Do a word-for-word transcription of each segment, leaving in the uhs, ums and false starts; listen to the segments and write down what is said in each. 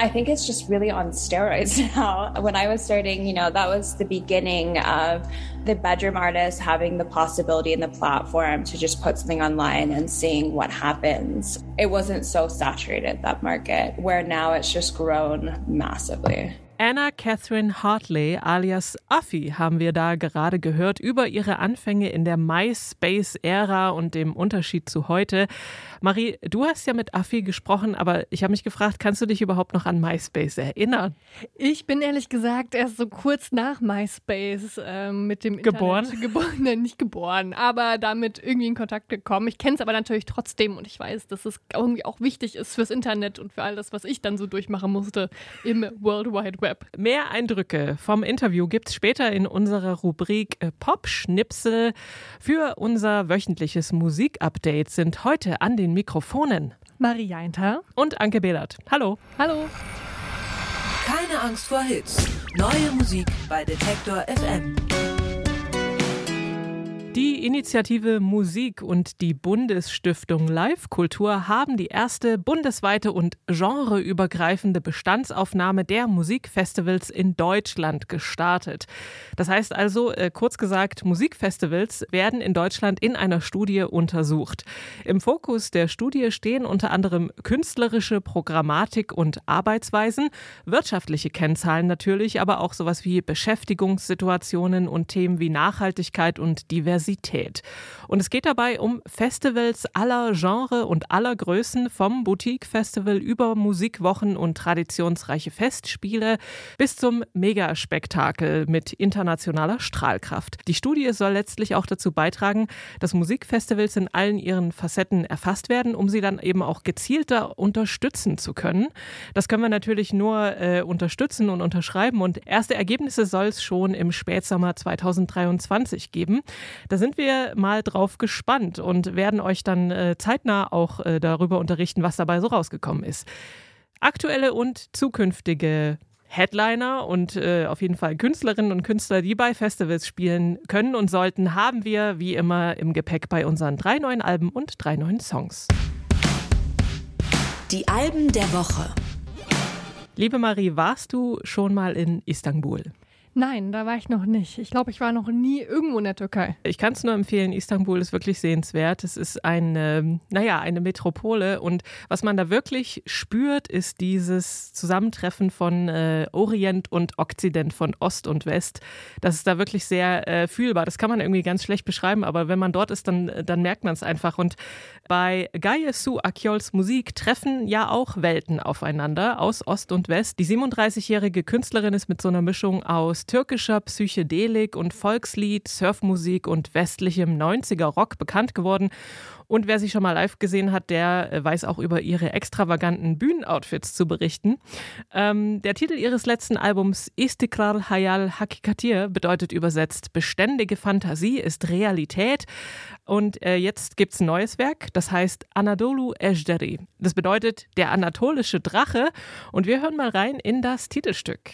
I think it's just really on steroids now. When I was starting, you know, that was the beginning of the bedroom artist having the possibility and the platform to just put something online and seeing what happens. It wasn't so saturated, that market, where now it's just grown massively. Anna Catherine Hartley alias Affi haben wir da gerade gehört über ihre Anfänge in der MySpace-Ära und dem Unterschied zu heute. Marie, du hast ja mit Affi gesprochen, aber ich habe mich gefragt, kannst du dich überhaupt noch an MySpace erinnern? Ich bin ehrlich gesagt erst so kurz nach MySpace äh, mit dem geboren. Internet geboren, nein, nicht geboren, aber damit irgendwie in Kontakt gekommen. Ich kenne es aber natürlich trotzdem und ich weiß, dass es irgendwie auch wichtig ist fürs Internet und für all das, was ich dann so durchmachen musste im World Wide Web. Mehr Eindrücke vom Interview gibt's später in unserer Rubrik Pop-Schnipsel. Für unser wöchentliches Musikupdate sind heute an den Mikrofonen Marie Jainter und Anke Behlert. Hallo. Hallo. Keine Angst vor Hits. Neue Musik bei Detektor F M. Die Initiative Musik und die Bundesstiftung Livekultur haben die erste bundesweite und genreübergreifende Bestandsaufnahme der Musikfestivals in Deutschland gestartet. Das heißt also, äh, kurz gesagt, Musikfestivals werden in Deutschland in einer Studie untersucht. Im Fokus der Studie stehen unter anderem künstlerische Programmatik und Arbeitsweisen, wirtschaftliche Kennzahlen natürlich, aber auch sowas wie Beschäftigungssituationen und Themen wie Nachhaltigkeit und Diversität. Und es geht dabei um Festivals aller Genre und aller Größen, vom Boutique-Festival über Musikwochen und traditionsreiche Festspiele bis zum Megaspektakel mit internationaler Strahlkraft. Die Studie soll letztlich auch dazu beitragen, dass Musikfestivals in allen ihren Facetten erfasst werden, um sie dann eben auch gezielter unterstützen zu können. Das können wir natürlich nur äh, unterstützen und unterschreiben, und erste Ergebnisse soll es schon im Spätsommer zwanzig dreiundzwanzig geben. Da sind wir mal drauf gespannt und werden euch dann äh, zeitnah auch äh, darüber unterrichten, was dabei so rausgekommen ist. Aktuelle und zukünftige Headliner und äh, auf jeden Fall Künstlerinnen und Künstler, die bei Festivals spielen können und sollten, haben wir wie immer im Gepäck bei unseren drei neuen Alben und drei neuen Songs. Die Alben der Woche. Liebe Marie, warst du schon mal in Istanbul? Nein, da war ich noch nicht. Ich glaube, ich war noch nie irgendwo in der Türkei. Ich kann es nur empfehlen, Istanbul ist wirklich sehenswert. Es ist eine, naja, eine Metropole, und was man da wirklich spürt, ist dieses Zusammentreffen von äh, Orient und Okzident, von Ost und West. Das ist da wirklich sehr äh, fühlbar. Das kann man irgendwie ganz schlecht beschreiben, aber wenn man dort ist, dann, dann merkt man es einfach. Und bei Gaye Su Akyols Musik treffen ja auch Welten aufeinander aus Ost und West. Die siebenunddreißigjährige Künstlerin ist mit so einer Mischung aus türkischer Psychedelik und Volkslied, Surfmusik und westlichem neunziger Rock bekannt geworden. Und wer sie schon mal live gesehen hat, der weiß auch über ihre extravaganten Bühnenoutfits zu berichten. Ähm, der Titel ihres letzten Albums, İstiklal Hayal Hakikatir, bedeutet übersetzt: beständige Fantasie ist Realität. Und äh, jetzt gibt es ein neues Werk, das heißt Anadolu Ejderi. Das bedeutet der anatolische Drache. Und wir hören mal rein in das Titelstück.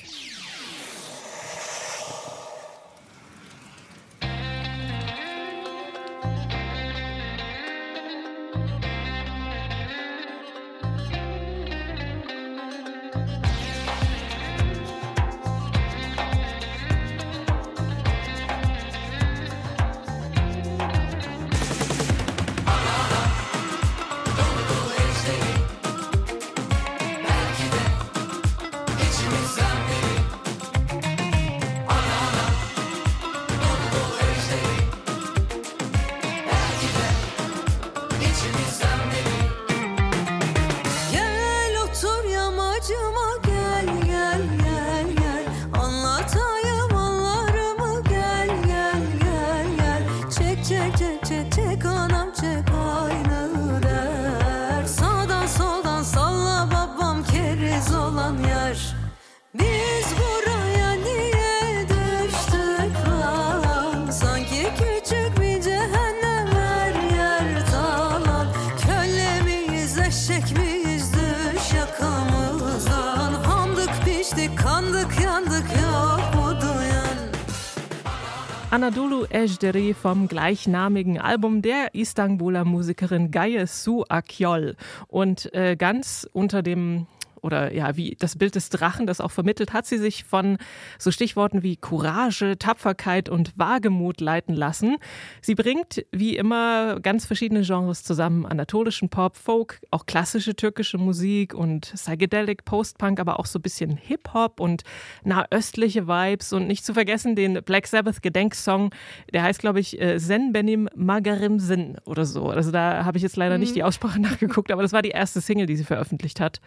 Anadolu Ejderi vom gleichnamigen Album der Istanbuler Musikerin Gaye Su Akyol. Und äh, ganz unter dem oder ja, wie das Bild des Drachen das auch vermittelt, hat sie sich von so Stichworten wie Courage, Tapferkeit und Wagemut leiten lassen. Sie bringt wie immer ganz verschiedene Genres zusammen, anatolischen Pop, Folk, auch klassische türkische Musik und Psychedelic, Post-Punk, aber auch so ein bisschen Hip-Hop und nahöstliche Vibes und nicht zu vergessen den Black Sabbath Gedenksong, der heißt glaube ich Zen Benim Magarim Sin oder so. Also da habe ich jetzt leider mhm. nicht die Aussprache nachgeguckt, aber das war die erste Single, die sie veröffentlicht hat.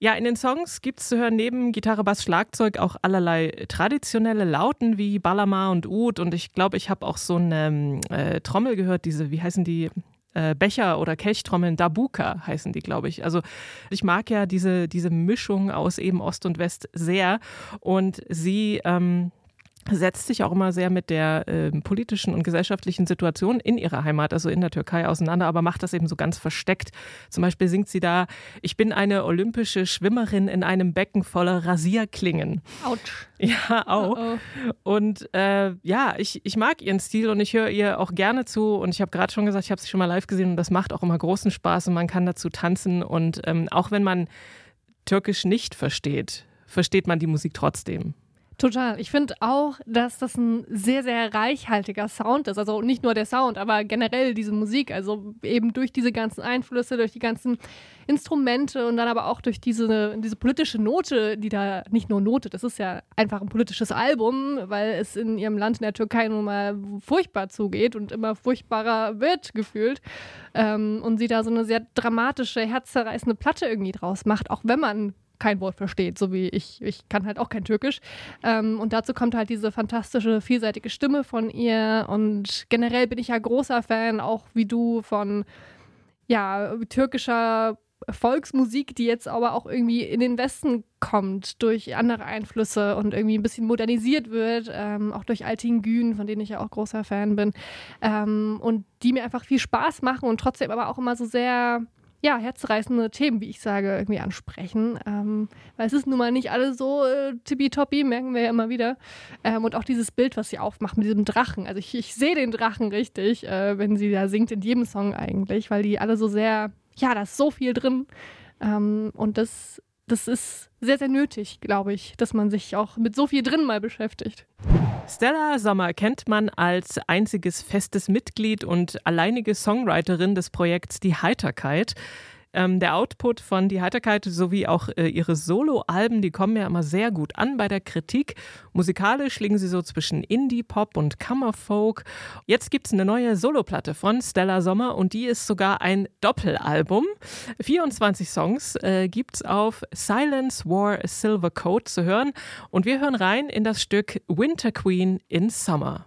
Ja, in den Songs gibt es zu hören neben Gitarre, Bass, Schlagzeug auch allerlei traditionelle Lauten wie Balama und Oud und ich glaube, ich habe auch so eine äh, Trommel gehört, diese, wie heißen die? Becher- oder Kelchtrommeln, Darbuka heißen die, glaube ich. Also ich mag ja diese, diese Mischung aus eben Ost und West sehr und sie ähm, setzt sich auch immer sehr mit der äh, politischen und gesellschaftlichen Situation in ihrer Heimat, also in der Türkei, auseinander, aber macht das eben so ganz versteckt. Zum Beispiel singt sie da, ich bin eine olympische Schwimmerin in einem Becken voller Rasierklingen. Autsch. Ja, auch. Oh oh. Und äh, ja, ich, ich mag ihren Stil und ich höre ihr auch gerne zu und ich habe gerade schon gesagt, ich habe sie schon mal live gesehen und das macht auch immer großen Spaß und man kann dazu tanzen und ähm, auch wenn man Türkisch nicht versteht, versteht man die Musik trotzdem. Total. Ich finde auch, dass das ein sehr, sehr reichhaltiger Sound ist. Also nicht nur der Sound, aber generell diese Musik. Also eben durch diese ganzen Einflüsse, durch die ganzen Instrumente und dann aber auch durch diese, diese politische Note, die da nicht nur Note, das ist ja einfach ein politisches Album, weil es in ihrem Land, in der Türkei, nun mal furchtbar zugeht und immer furchtbarer wird gefühlt. Ähm, und sie da so eine sehr dramatische, herzzerreißende Platte irgendwie draus macht, auch wenn man kein Wort versteht, so wie ich. Ich kann halt auch kein Türkisch. Ähm, und dazu kommt halt diese fantastische, vielseitige Stimme von ihr. Und generell bin ich ja großer Fan, auch wie du, von ja, türkischer Volksmusik, die jetzt aber auch irgendwie in den Westen kommt, durch andere Einflüsse und irgendwie ein bisschen modernisiert wird, ähm, auch durch Altın Gün, von denen ich ja auch großer Fan bin. Ähm, und die mir einfach viel Spaß machen und trotzdem aber auch immer so sehr ja, herzreißende Themen, wie ich sage, irgendwie ansprechen. Ähm, weil es ist nun mal nicht alles so äh, tippitoppi, merken wir ja immer wieder. Ähm, und auch dieses Bild, was sie aufmacht mit diesem Drachen. Also ich, ich sehe den Drachen richtig, äh, wenn sie da singt in jedem Song eigentlich, weil die alle so sehr, ja, da ist so viel drin. Ähm, und das, das ist sehr, sehr nötig, glaube ich, dass man sich auch mit so viel drin mal beschäftigt. Stella Sommer kennt man als einziges festes Mitglied und alleinige Songwriterin des Projekts Die Heiterkeit. Ähm, der Output von Die Heiterkeit sowie auch äh, ihre Solo-Alben, die kommen ja immer sehr gut an bei der Kritik. Musikalisch liegen sie so zwischen Indie-Pop und Kammerfolk. Jetzt gibt es eine neue Soloplatte von Stella Sommer und die ist sogar ein Doppelalbum. vierundzwanzig Songs äh, gibt es auf Silence Wore a Silver Coat zu hören und wir hören rein in das Stück Winter Queen in Summer.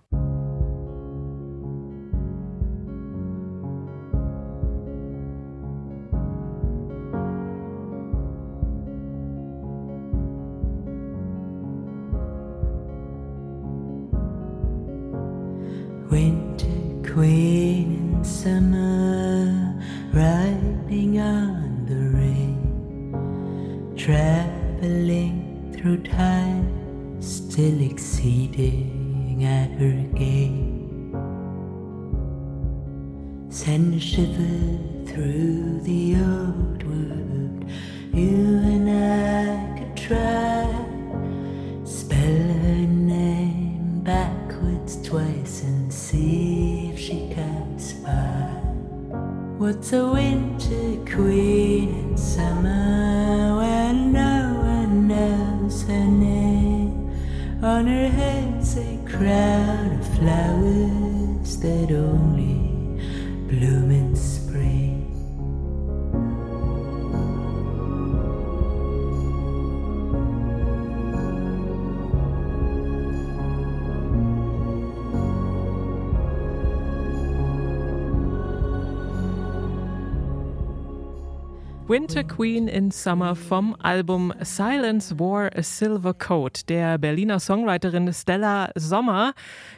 Winter queen in summer, riding on the rain, traveling through time, still exceeding at her game. Send a shiver through the old world, you and I could try, spell her name backwards twice and see if she comes by. What's a winter queen in summer when no one knows her name? On her head's a crown of flowers that only bloom in spring. Winter Queen in Summer vom Album Silence Wore a Silver Coat der Berliner Songwriterin Stella Sommer.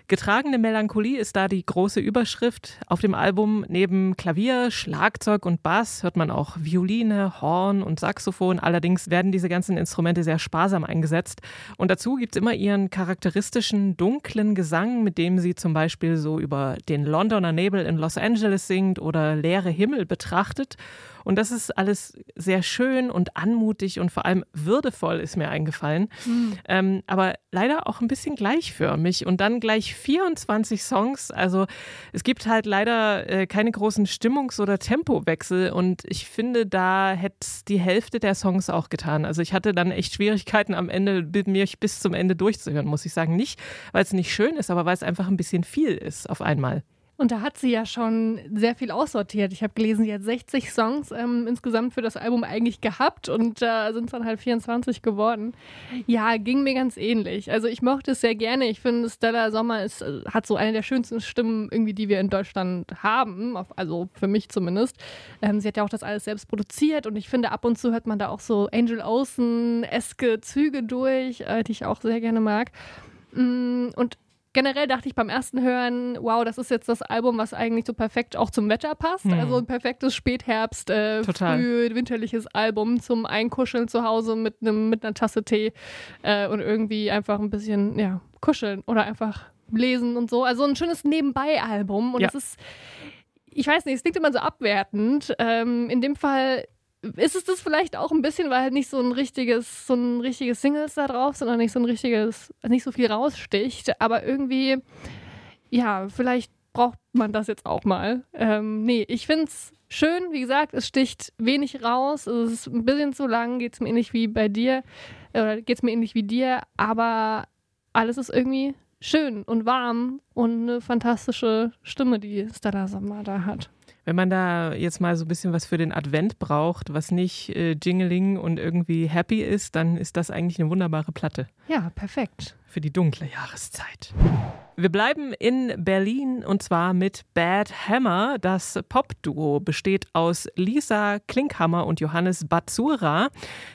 Getragene Melancholie ist da die große Überschrift. Auf dem Album neben Klavier, Schlagzeug und Bass hört man auch Violine, Horn und Saxophon. Allerdings werden diese ganzen Instrumente sehr sparsam eingesetzt. Und dazu gibt es immer ihren charakteristischen dunklen Gesang, mit dem sie zum Beispiel so über den Londoner Nebel in Los Angeles singt oder leere Himmel betrachtet. Und das ist alles sehr schön und anmutig und vor allem würdevoll, ist mir eingefallen. Mhm. Ähm, aber leider auch ein bisschen gleichförmig und dann gleich vierundzwanzig Songs. Also es gibt halt leider äh, keine großen Stimmungs- oder Tempowechsel und ich finde, da hätte es die Hälfte der Songs auch getan. Also ich hatte dann echt Schwierigkeiten am Ende, mich bis zum Ende durchzuhören, muss ich sagen. Nicht, weil es nicht schön ist, aber weil es einfach ein bisschen viel ist auf einmal. Und da hat sie ja schon sehr viel aussortiert. Ich habe gelesen, sie hat sechzig Songs ähm, insgesamt für das Album eigentlich gehabt und äh, sind es dann halt vierundzwanzig geworden. Ja, ging mir ganz ähnlich. Also ich mochte es sehr gerne. Ich finde, Stella Sommer ist, hat so eine der schönsten Stimmen, irgendwie, die wir in Deutschland haben, also für mich zumindest. Ähm, sie hat ja auch das alles selbst produziert und ich finde, ab und zu hört man da auch so Angel Olsen-eske Züge durch, äh, die ich auch sehr gerne mag. Mm, und generell dachte ich beim ersten Hören, wow, das ist jetzt das Album, was eigentlich so perfekt auch zum Wetter passt. Mhm. Also ein perfektes Spätherbst, äh, früh winterliches Album zum Einkuscheln zu Hause mit einem mit einer Tasse Tee äh, und irgendwie einfach ein bisschen, ja, kuscheln oder einfach lesen und so. Also ein schönes Nebenbei-Album. Und ja, das ist, ich weiß nicht, es klingt immer so abwertend. Ähm, in dem Fall ist es das vielleicht auch ein bisschen, weil halt nicht so ein richtiges, so ein richtiges Singles da drauf sind, sondern nicht so ein richtiges, nicht so viel raussticht, aber irgendwie, ja, vielleicht braucht man das jetzt auch mal. Ähm, nee, ich find's schön, wie gesagt, es sticht wenig raus, es ist ein bisschen zu lang, geht's mir ähnlich wie bei dir, oder geht's mir ähnlich wie dir, aber alles ist irgendwie schön und warm und eine fantastische Stimme, die Stella Sommer da hat. Wenn man da jetzt mal so ein bisschen was für den Advent braucht, was nicht äh, Jingling und irgendwie happy ist, dann ist das eigentlich eine wunderbare Platte. Ja, perfekt. Für die dunkle Jahreszeit. Wir bleiben in Berlin und zwar mit Bad Hammer. Das Popduo besteht aus Lisa Klinkhammer und Johannes Bazzura.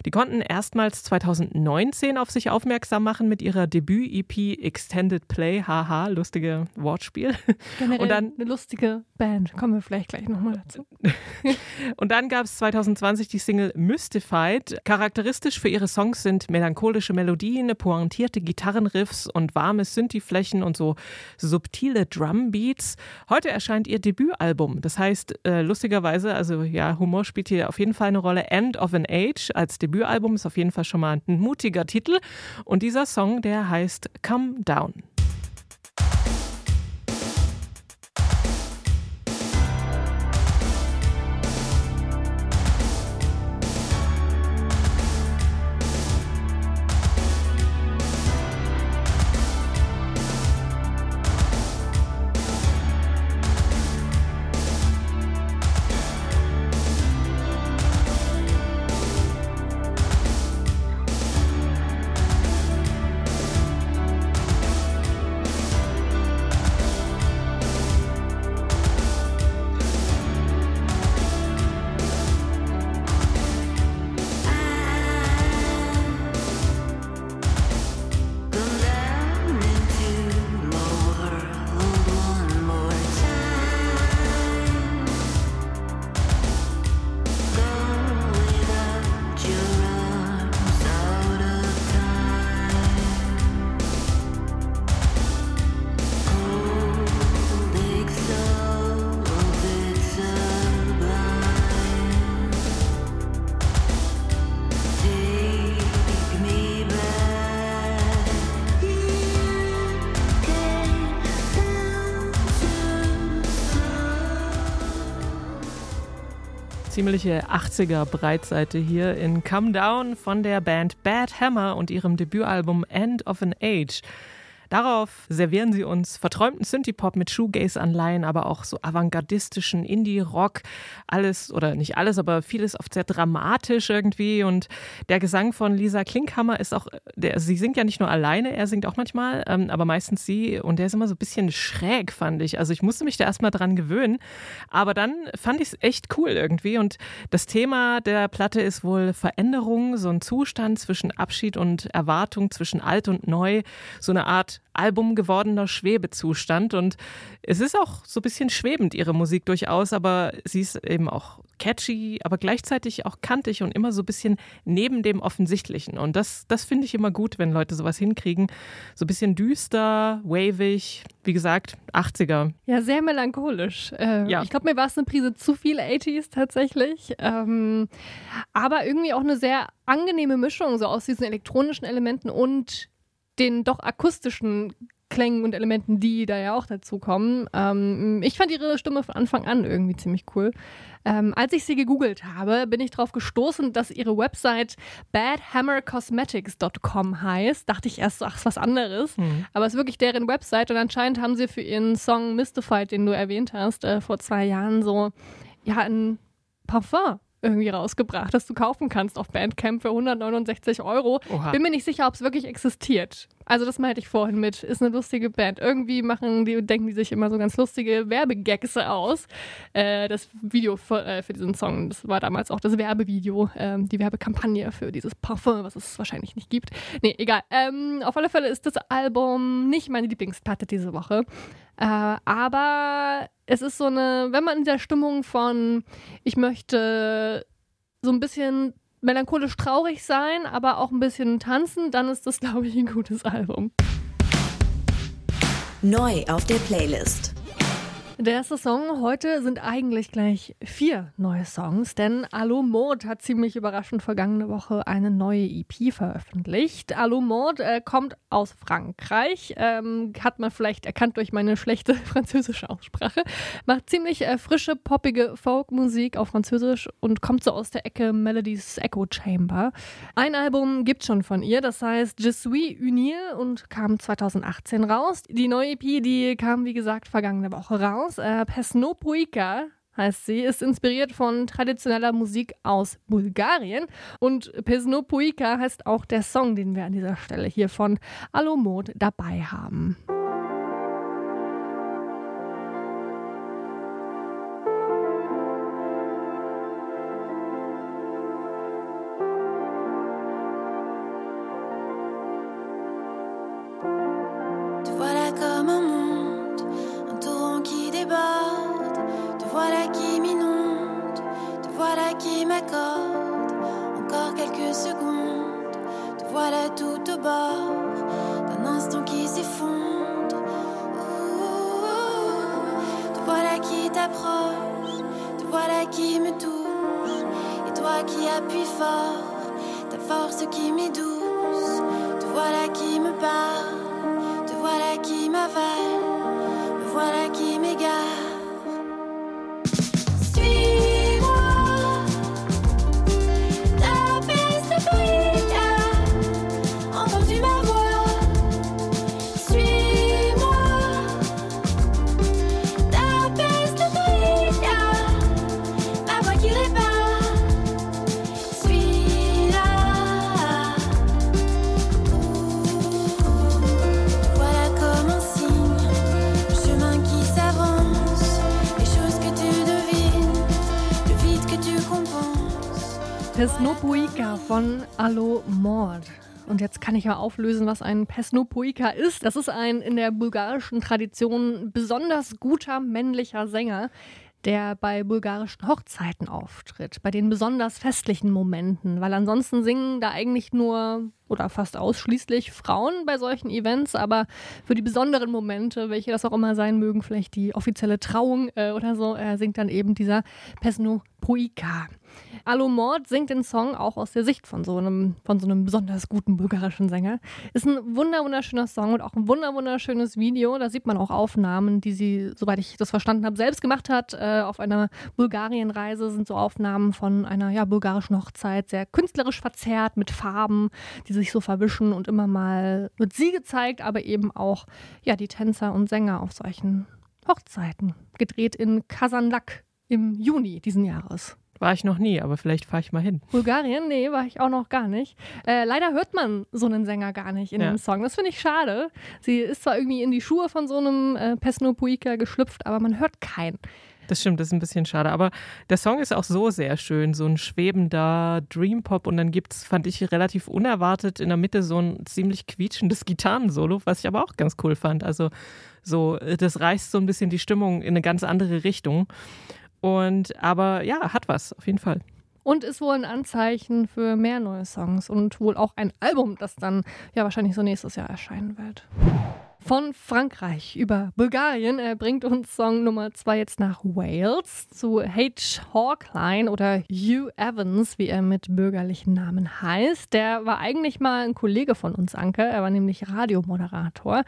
Die konnten erstmals zwanzig neunzehn auf sich aufmerksam machen mit ihrer Debüt-E P Extended Play. Haha, lustige Wortspiel. Generell und dann, eine lustige Band. Kommen wir vielleicht gleich nochmal dazu. Und dann gab es zwanzig zwanzig die Single Mystified. Charakteristisch für ihre Songs sind melancholische Melodien, pointierte Gitarrenriffs und warme Synthi-Flächen und so subtile Drumbeats. Heute erscheint ihr Debütalbum. Das heißt, äh, lustigerweise, also ja, Humor spielt hier auf jeden Fall eine Rolle. End of an Age als Debütalbum ist auf jeden Fall schon mal ein mutiger Titel. Und dieser Song, der heißt Come Down. Ziemliche achtziger-Breitseite hier in Come Down von der Band Bad Hammer und ihrem Debütalbum End of an Age. Darauf servieren sie uns verträumten Synthie-Pop mit Shoegaze-Anleihen, aber auch so avantgardistischen Indie-Rock. Alles, oder nicht alles, aber vieles oft sehr dramatisch irgendwie. Und der Gesang von Lisa Klinkhammer ist auch, der, sie singt ja nicht nur alleine, er singt auch manchmal, ähm, aber meistens sie. Und der ist immer so ein bisschen schräg, fand ich. Also ich musste mich da erstmal dran gewöhnen. Aber dann fand ich es echt cool irgendwie. Und das Thema der Platte ist wohl Veränderung, so ein Zustand zwischen Abschied und Erwartung, zwischen alt und neu, so eine Art Album gewordener Schwebezustand, und es ist auch so ein bisschen schwebend, ihre Musik durchaus, aber sie ist eben auch catchy, aber gleichzeitig auch kantig und immer so ein bisschen neben dem Offensichtlichen, und das, das finde ich immer gut, wenn Leute sowas hinkriegen, so ein bisschen düster, wavig, wie gesagt, achtziger. Ja, sehr melancholisch. Äh, ja. Ich glaube, mir war es eine Prise zu viel achtziger tatsächlich, ähm, aber irgendwie auch eine sehr angenehme Mischung so aus diesen elektronischen Elementen und den doch akustischen Klängen und Elementen, die da ja auch dazu kommen. Ähm, ich fand ihre Stimme von Anfang an irgendwie ziemlich cool. Ähm, als ich sie gegoogelt habe, bin ich darauf gestoßen, dass ihre Website bad hammer cosmetics dot com heißt. Dachte ich erst, ach, ist was anderes. Mhm. Aber es ist wirklich deren Website, und anscheinend haben sie für ihren Song Mystified, den du erwähnt hast, äh, vor zwei Jahren so ja ein Parfum irgendwie rausgebracht, das du kaufen kannst auf Bandcamp für hundertneunundsechzig Euro. Oha. Bin mir nicht sicher, ob es wirklich existiert. Also das meinte ich vorhin mit, ist eine lustige Band. Irgendwie machen die, denken die sich immer so ganz lustige Werbegags aus. Äh, das Video für, äh, für diesen Song, das war damals auch das Werbevideo, äh, die Werbekampagne für dieses Parfum, was es wahrscheinlich nicht gibt. Nee, egal. Ähm, auf alle Fälle ist das Album nicht meine Lieblingsplatte diese Woche. Äh, aber es ist so eine, wenn man in der Stimmung von, ich möchte so ein bisschen melancholisch traurig sein, aber auch ein bisschen tanzen, dann ist das, glaube ich, ein gutes Album. Neu auf der Playlist. Der erste Song heute sind eigentlich gleich vier neue Songs, denn Alo Maud hat ziemlich überraschend vergangene Woche eine neue E P veröffentlicht. Alo Maud äh, kommt aus Frankreich, ähm, hat man vielleicht erkannt durch meine schlechte französische Aussprache, macht ziemlich äh, frische, poppige Folkmusik auf Französisch und kommt so aus der Ecke Melodies Echo Chamber. Ein Album gibt schon von ihr, das heißt Je suis unie, und kam zweitausendachtzehn raus. Die neue E P, die kam wie gesagt vergangene Woche raus. Äh, Pesnopoyka heißt sie, ist inspiriert von traditioneller Musik aus Bulgarien, und Pesnopoyka heißt auch der Song, den wir an dieser Stelle hier von Alo Maud dabei haben. Pesnopoyka von Alo Maud. Und jetzt kann ich ja auflösen, was ein Pesnopoyka ist. Das ist ein in der bulgarischen Tradition besonders guter männlicher Sänger, der bei bulgarischen Hochzeiten auftritt, bei den besonders festlichen Momenten, weil ansonsten singen da eigentlich nur oder fast ausschließlich Frauen bei solchen Events, aber für die besonderen Momente, welche das auch immer sein mögen, vielleicht die offizielle Trauung äh, oder so, äh, singt dann eben dieser Pesnopoyka. Alo Maud singt den Song auch aus der Sicht von so einem, von so einem besonders guten bulgarischen Sänger. Ist ein wunderschöner Song und auch ein wunderschönes Video. Da sieht man auch Aufnahmen, die sie, soweit ich das verstanden habe, selbst gemacht hat. Äh, auf einer Bulgarien-Reise sind so Aufnahmen von einer ja, bulgarischen Hochzeit, sehr künstlerisch verzerrt mit Farben, die sich so verwischen, und immer mal wird sie gezeigt, aber eben auch ja, die Tänzer und Sänger auf solchen Hochzeiten. Gedreht in Kasanlak im Juni diesen Jahres. War ich noch nie, aber vielleicht fahre ich mal hin. Bulgarien? Nee, war ich auch noch gar nicht. Äh, leider hört man so einen Sänger gar nicht in ja. dem Song. Das finde ich schade. Sie ist zwar irgendwie in die Schuhe von so einem äh, Pesnopoyka geschlüpft, aber man hört keinen. Das stimmt, das ist ein bisschen schade. Aber der Song ist auch so sehr schön, so ein schwebender Dream-Pop. Und dann gibt es, fand ich, relativ unerwartet in der Mitte so ein ziemlich quietschendes Gitarrensolo, was ich aber auch ganz cool fand. Also so, das reißt so ein bisschen die Stimmung in eine ganz andere Richtung. Und aber ja, hat was, auf jeden Fall. Und ist wohl ein Anzeichen für mehr neue Songs und wohl auch ein Album, das dann ja wahrscheinlich so nächstes Jahr erscheinen wird. Von Frankreich über Bulgarien äh, bringt uns Song Nummer zwei jetzt nach Wales zu H Hawkline oder Hugh Evans, wie er mit bürgerlichen Namen heißt. Der war eigentlich mal ein Kollege von uns, Anke. Er war nämlich Radiomoderator.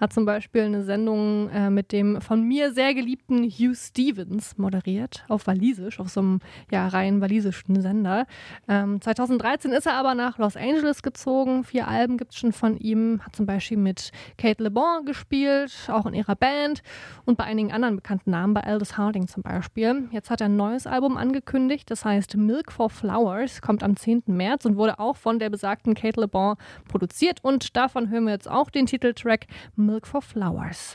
Hat zum Beispiel eine Sendung äh, mit dem von mir sehr geliebten Hugh Stevens moderiert, auf Walisisch, auf so einem ja, rein walisischen Sender. Ähm, zweitausenddreizehn ist er aber nach Los Angeles gezogen. Vier Alben gibt es schon von ihm. Hat zum Beispiel mit Kate LeBlanc gespielt, auch in ihrer Band und bei einigen anderen bekannten Namen, bei Aldous Harding zum Beispiel. Jetzt hat er ein neues Album angekündigt, das heißt Milk for Flowers, kommt am zehnten März und wurde auch von der besagten Kate LeBlanc produziert und davon hören wir jetzt auch den Titeltrack Milk for Flowers.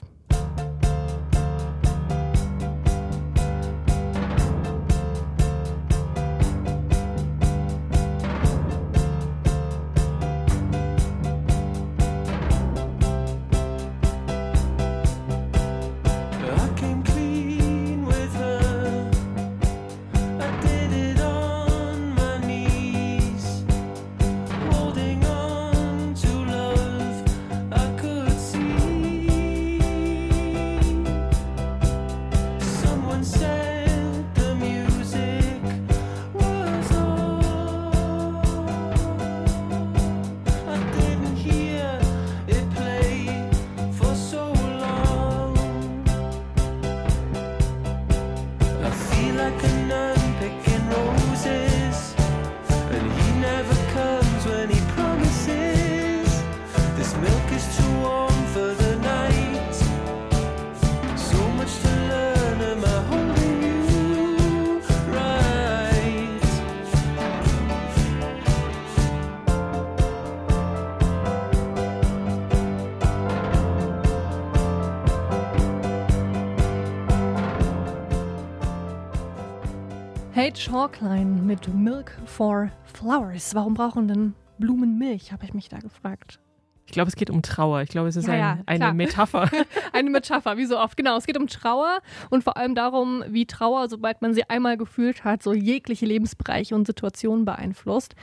H Hawkline mit Milk for Flowers. Warum brauchen denn Blumen Milch, habe ich mich da gefragt. Ich glaube, es geht um Trauer. Ich glaube, es ist ja, ein, ja, eine Metapher. Eine Metapher, wie so oft. Genau, es geht um Trauer und vor allem darum, wie Trauer, sobald man sie einmal gefühlt hat, so jegliche Lebensbereiche und Situationen beeinflusst.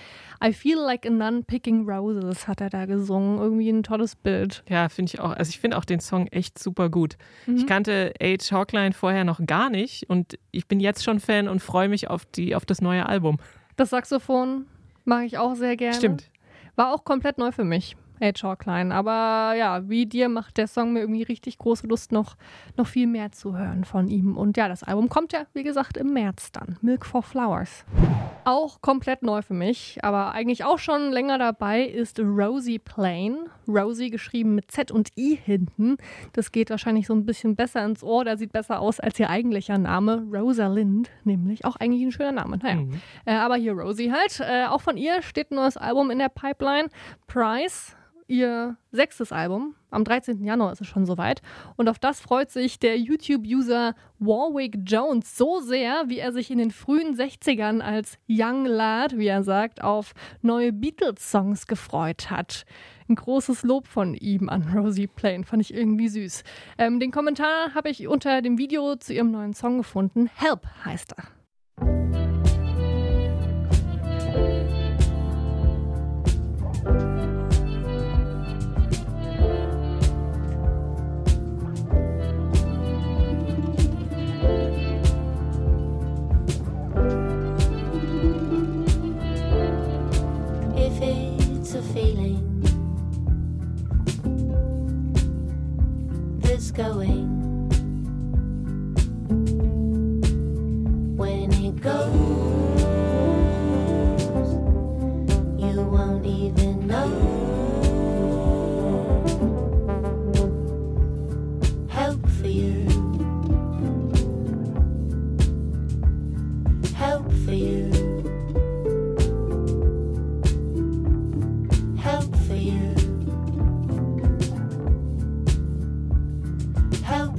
I feel like a nun picking roses, hat er da gesungen. Irgendwie ein tolles Bild. Ja, finde ich auch. Also ich finde auch den Song echt super gut. Mhm. Ich kannte H Hawkline vorher noch gar nicht und ich bin jetzt schon Fan und freue mich auf, die, auf das neue Album. Das Saxophon mag ich auch sehr gerne. Stimmt. War auch komplett neu für mich. H Hawkline, aber ja, wie dir macht der Song mir irgendwie richtig große Lust, noch, noch viel mehr zu hören von ihm. Und ja, das Album kommt ja, wie gesagt, im März dann. Milk for Flowers. Auch komplett neu für mich, aber eigentlich auch schon länger dabei ist Rosie Plain. Rosie geschrieben mit Z und I hinten. Das geht wahrscheinlich so ein bisschen besser ins Ohr, da sieht besser aus als ihr eigentlicher Name. Rosalind, nämlich auch eigentlich ein schöner Name. Naja, mhm. äh, aber hier Rosie halt. Äh, auch von ihr steht ein neues Album in der Pipeline. Price. Ihr sechstes Album. Am dreizehnten Januar ist es schon soweit. Und auf das freut sich der YouTube-User Warwick Jones so sehr, wie er sich in den frühen sechzigern als Young Lad, wie er sagt, auf neue Beatles-Songs gefreut hat. Ein großes Lob von ihm an Rosie Plain, fand ich irgendwie süß. Ähm, den Kommentar habe ich unter dem Video zu ihrem neuen Song gefunden. Help heißt er. Going when it goes, you won't even know. Help for you, help for you, help for you. Help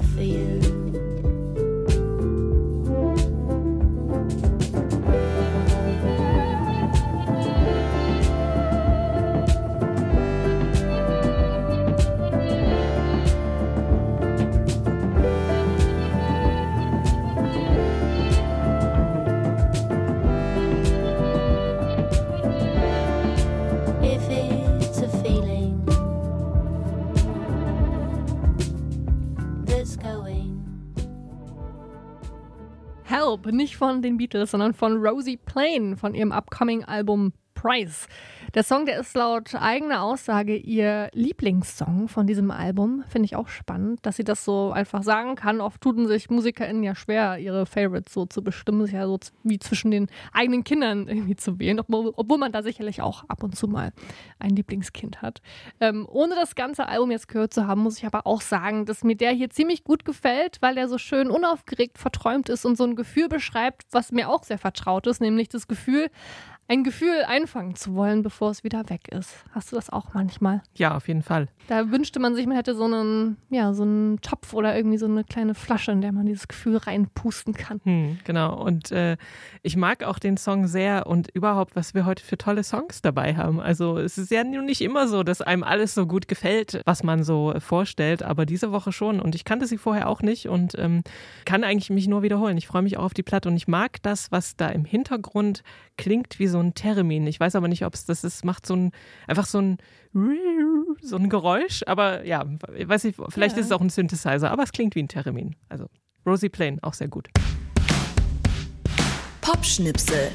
Help, nicht von den Beatles, sondern von Rosie Plain, von ihrem upcoming Album Price. Der Song, der ist laut eigener Aussage ihr Lieblingssong von diesem Album. Finde ich auch spannend, dass sie das so einfach sagen kann. Oft tun sich MusikerInnen ja schwer, ihre Favorites so zu bestimmen, sich ja so wie zwischen den eigenen Kindern irgendwie zu wählen, obwohl man da sicherlich auch ab und zu mal ein Lieblingskind hat. Ähm, ohne das ganze Album jetzt gehört zu haben, muss ich aber auch sagen, dass mir der hier ziemlich gut gefällt, weil er so schön unaufgeregt verträumt ist und so ein Gefühl beschreibt, was mir auch sehr vertraut ist, nämlich das Gefühl, ein Gefühl einfangen zu wollen, bevor es wieder weg ist. Hast du das auch manchmal? Ja, auf jeden Fall. Da wünschte man sich, man hätte so einen, ja, so einen Topf oder irgendwie so eine kleine Flasche, in der man dieses Gefühl reinpusten kann. Hm, genau. Und äh, ich mag auch den Song sehr und überhaupt, was wir heute für tolle Songs dabei haben. Also es ist ja nicht immer so, dass einem alles so gut gefällt, was man so vorstellt, aber diese Woche schon. Und ich kannte sie vorher auch nicht und ähm, kann eigentlich mich nur wiederholen. Ich freue mich auch auf die Platte und ich mag das, was da im Hintergrund klingt wie so ein Theremin. Ich weiß aber nicht, ob es das ist, macht so ein, einfach so ein, so ein Geräusch, aber ja, weiß ich, vielleicht ja. Ist es auch ein Synthesizer, aber es klingt wie ein Theremin. Also Rosie Plain, auch sehr gut. Popschnipsel.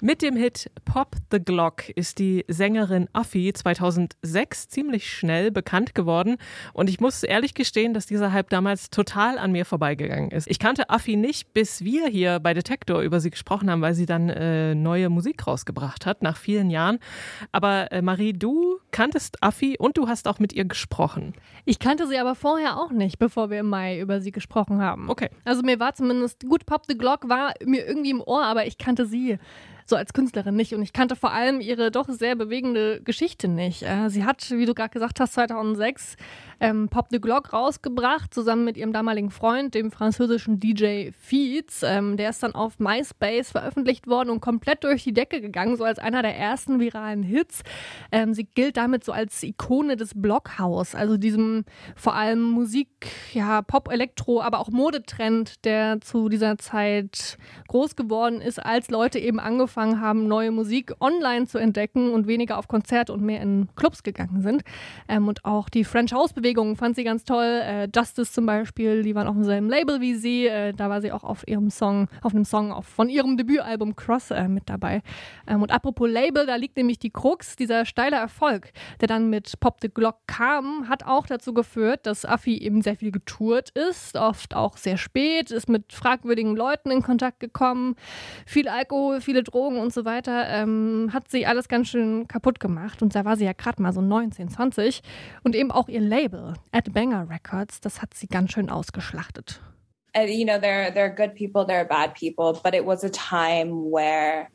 Mit dem Hit Pop the Glock ist die Sängerin Affi zweitausendsechs ziemlich schnell bekannt geworden und ich muss ehrlich gestehen, dass dieser Hype damals total an mir vorbeigegangen ist. Ich kannte Affi nicht, bis wir hier bei Detektor über sie gesprochen haben, weil sie dann äh, neue Musik rausgebracht hat nach vielen Jahren. Aber äh, Marie, du kanntest Affi und du hast auch mit ihr gesprochen. Ich kannte sie aber vorher auch nicht, bevor wir im Mai über sie gesprochen haben. Okay. Also mir war zumindest, gut, Pop the Glock war mir irgendwie im Ohr, aber ich kannte sie so als Künstlerin nicht. Und ich kannte vor allem ihre doch sehr bewegende Geschichte nicht. Sie hat, wie du gerade gesagt hast, zweitausendsechs ähm, Pop the Glock rausgebracht, zusammen mit ihrem damaligen Freund, dem französischen D J Feeds. Ähm, der ist dann auf MySpace veröffentlicht worden und komplett durch die Decke gegangen, so als einer der ersten viralen Hits. Ähm, sie gilt damit so als Ikone des Blockhaus, also diesem vor allem Musik, ja, Pop, Elektro, aber auch Modetrend, der zu dieser Zeit groß geworden ist, als Leute eben angefangen haben, neue Musik online zu entdecken und weniger auf Konzerte und mehr in Clubs gegangen sind. Ähm, und auch die French House-Bewegung fand sie ganz toll. Äh, Justice zum Beispiel, die waren auf demselben Label wie sie. Äh, da war sie auch auf ihrem Song, auf einem Song auf, von ihrem Debütalbum Cross äh, mit dabei. Ähm, und apropos Label, da liegt nämlich die Krux. Dieser steile Erfolg, der dann mit Pop the Glock kam, hat auch dazu geführt, dass Affi eben sehr viel getourt ist, oft auch sehr spät, ist mit fragwürdigen Leuten in Kontakt gekommen, viel Alkohol, viele Drogen und so weiter, ähm, hat sie alles ganz schön kaputt gemacht. Und da war sie ja gerade mal so neunzehn, zwanzig. Und eben auch ihr Label, At Banger Records, das hat sie ganz schön ausgeschlachtet. You know, there, there are good people, there are bad people, but it was a time where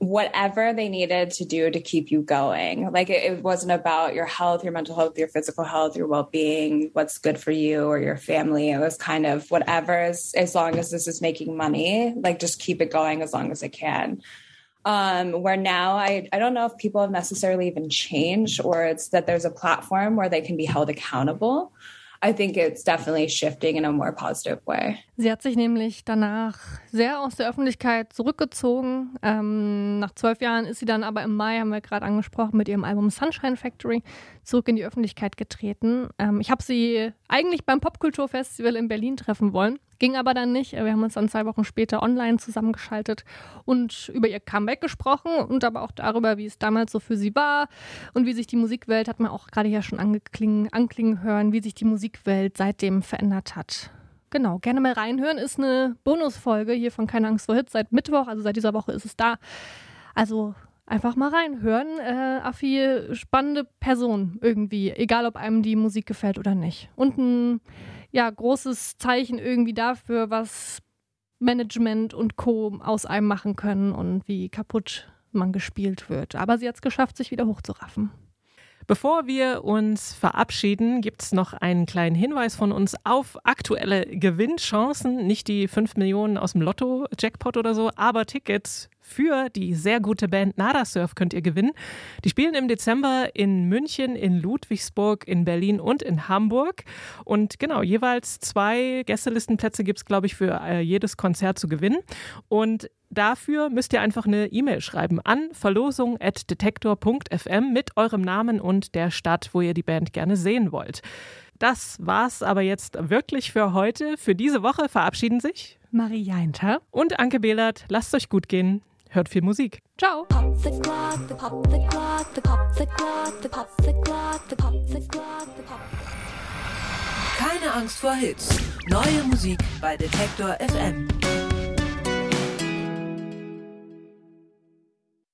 whatever they needed to do to keep you going, like it, it wasn't about your health, your mental health, your physical health, your well-being, what's good for you or your family. It was kind of whatever, is, as long as this is making money, like just keep it going as long as it can. Um, where now I, I don't know if people have necessarily even changed or it's that there's a platform where they can be held accountable. I think it's definitely shifting in a more positive way. Sie hat sich nämlich danach sehr aus der Öffentlichkeit zurückgezogen. Ähm, nach zwölf Jahren ist sie dann aber im Mai, haben wir gerade angesprochen, mit ihrem Album Sunshine Factory zurück in die Öffentlichkeit getreten. Ähm, ich habe sie eigentlich beim Popkulturfestival in Berlin treffen wollen, ging aber dann nicht. Wir haben uns dann zwei Wochen später online zusammengeschaltet und über ihr Comeback gesprochen und aber auch darüber, wie es damals so für sie war und wie sich die Musikwelt, hat man auch gerade hier schon angeklingen, anklingen hören, wie sich die Musikwelt seitdem verändert hat. Genau, gerne mal reinhören, ist eine Bonusfolge hier von Keine Angst vor Hits seit Mittwoch, also seit dieser Woche ist es da. Also einfach mal reinhören, äh, Affi, spannende Person irgendwie, egal ob einem die Musik gefällt oder nicht. Und ein ja, großes Zeichen irgendwie dafür, was Management und Co. aus einem machen können und wie kaputt man gespielt wird. Aber sie hat es geschafft, sich wieder hochzuraffen. Bevor wir uns verabschieden, gibt es noch einen kleinen Hinweis von uns auf aktuelle Gewinnchancen. Nicht die fünf Millionen aus dem Lotto-Jackpot oder so, aber Tickets für die sehr gute Band Nada Surf könnt ihr gewinnen. Die spielen im Dezember in München, in Ludwigsburg, in Berlin und in Hamburg. Und genau, jeweils zwei Gästelistenplätze gibt es, glaube ich, für äh, jedes Konzert zu gewinnen. Und dafür müsst ihr einfach eine E-Mail schreiben an verlosung at detektor punkt f m mit eurem Namen und der Stadt, wo ihr die Band gerne sehen wollt. Das war's aber jetzt wirklich für heute. Für diese Woche verabschieden sich Marie Jainter und Anke Behlert. Lasst euch gut gehen. Hört viel Musik. Ciao. Keine Angst vor Hits. Neue Musik bei Detektor F M.